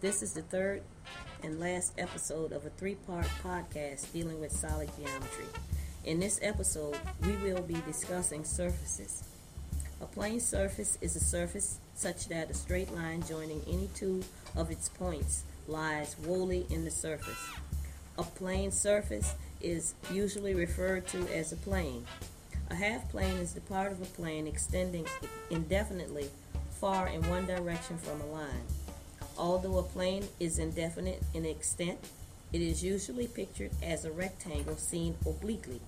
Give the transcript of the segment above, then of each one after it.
This is the third and last episode of a three-part podcast dealing with solid geometry. In this episode, we will be discussing surfaces. A plane surface is a surface such that a straight line joining any two of its points lies wholly in the surface. A plane surface is usually referred to as a plane. A half plane is the part of a plane extending indefinitely far in one direction from a line. Although a plane is indefinite in extent, it is usually pictured as a rectangle seen obliquely.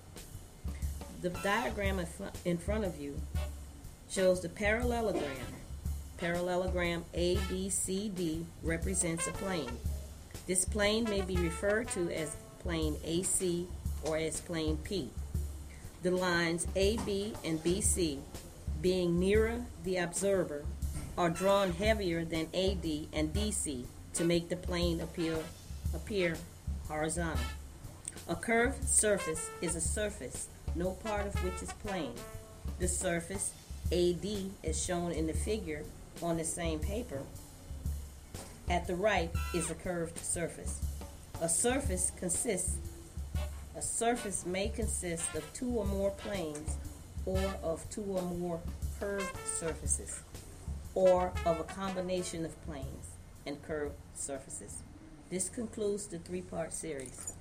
The diagram in front of you shows the parallelogram. Parallelogram ABCD represents a plane. This plane may be referred to as plane AC or as plane P. The lines AB and BC, being nearer the observer, are drawn heavier than AD and DC to make the plane appear horizontal. A curved surface is a surface, no part of which is plane. The surface AD as shown in the figure on the same paper at the right is a curved surface. A surface may consist of two or more planes, or of two or more curved surfaces, or of a combination of planes and curved surfaces. This concludes the three-part series.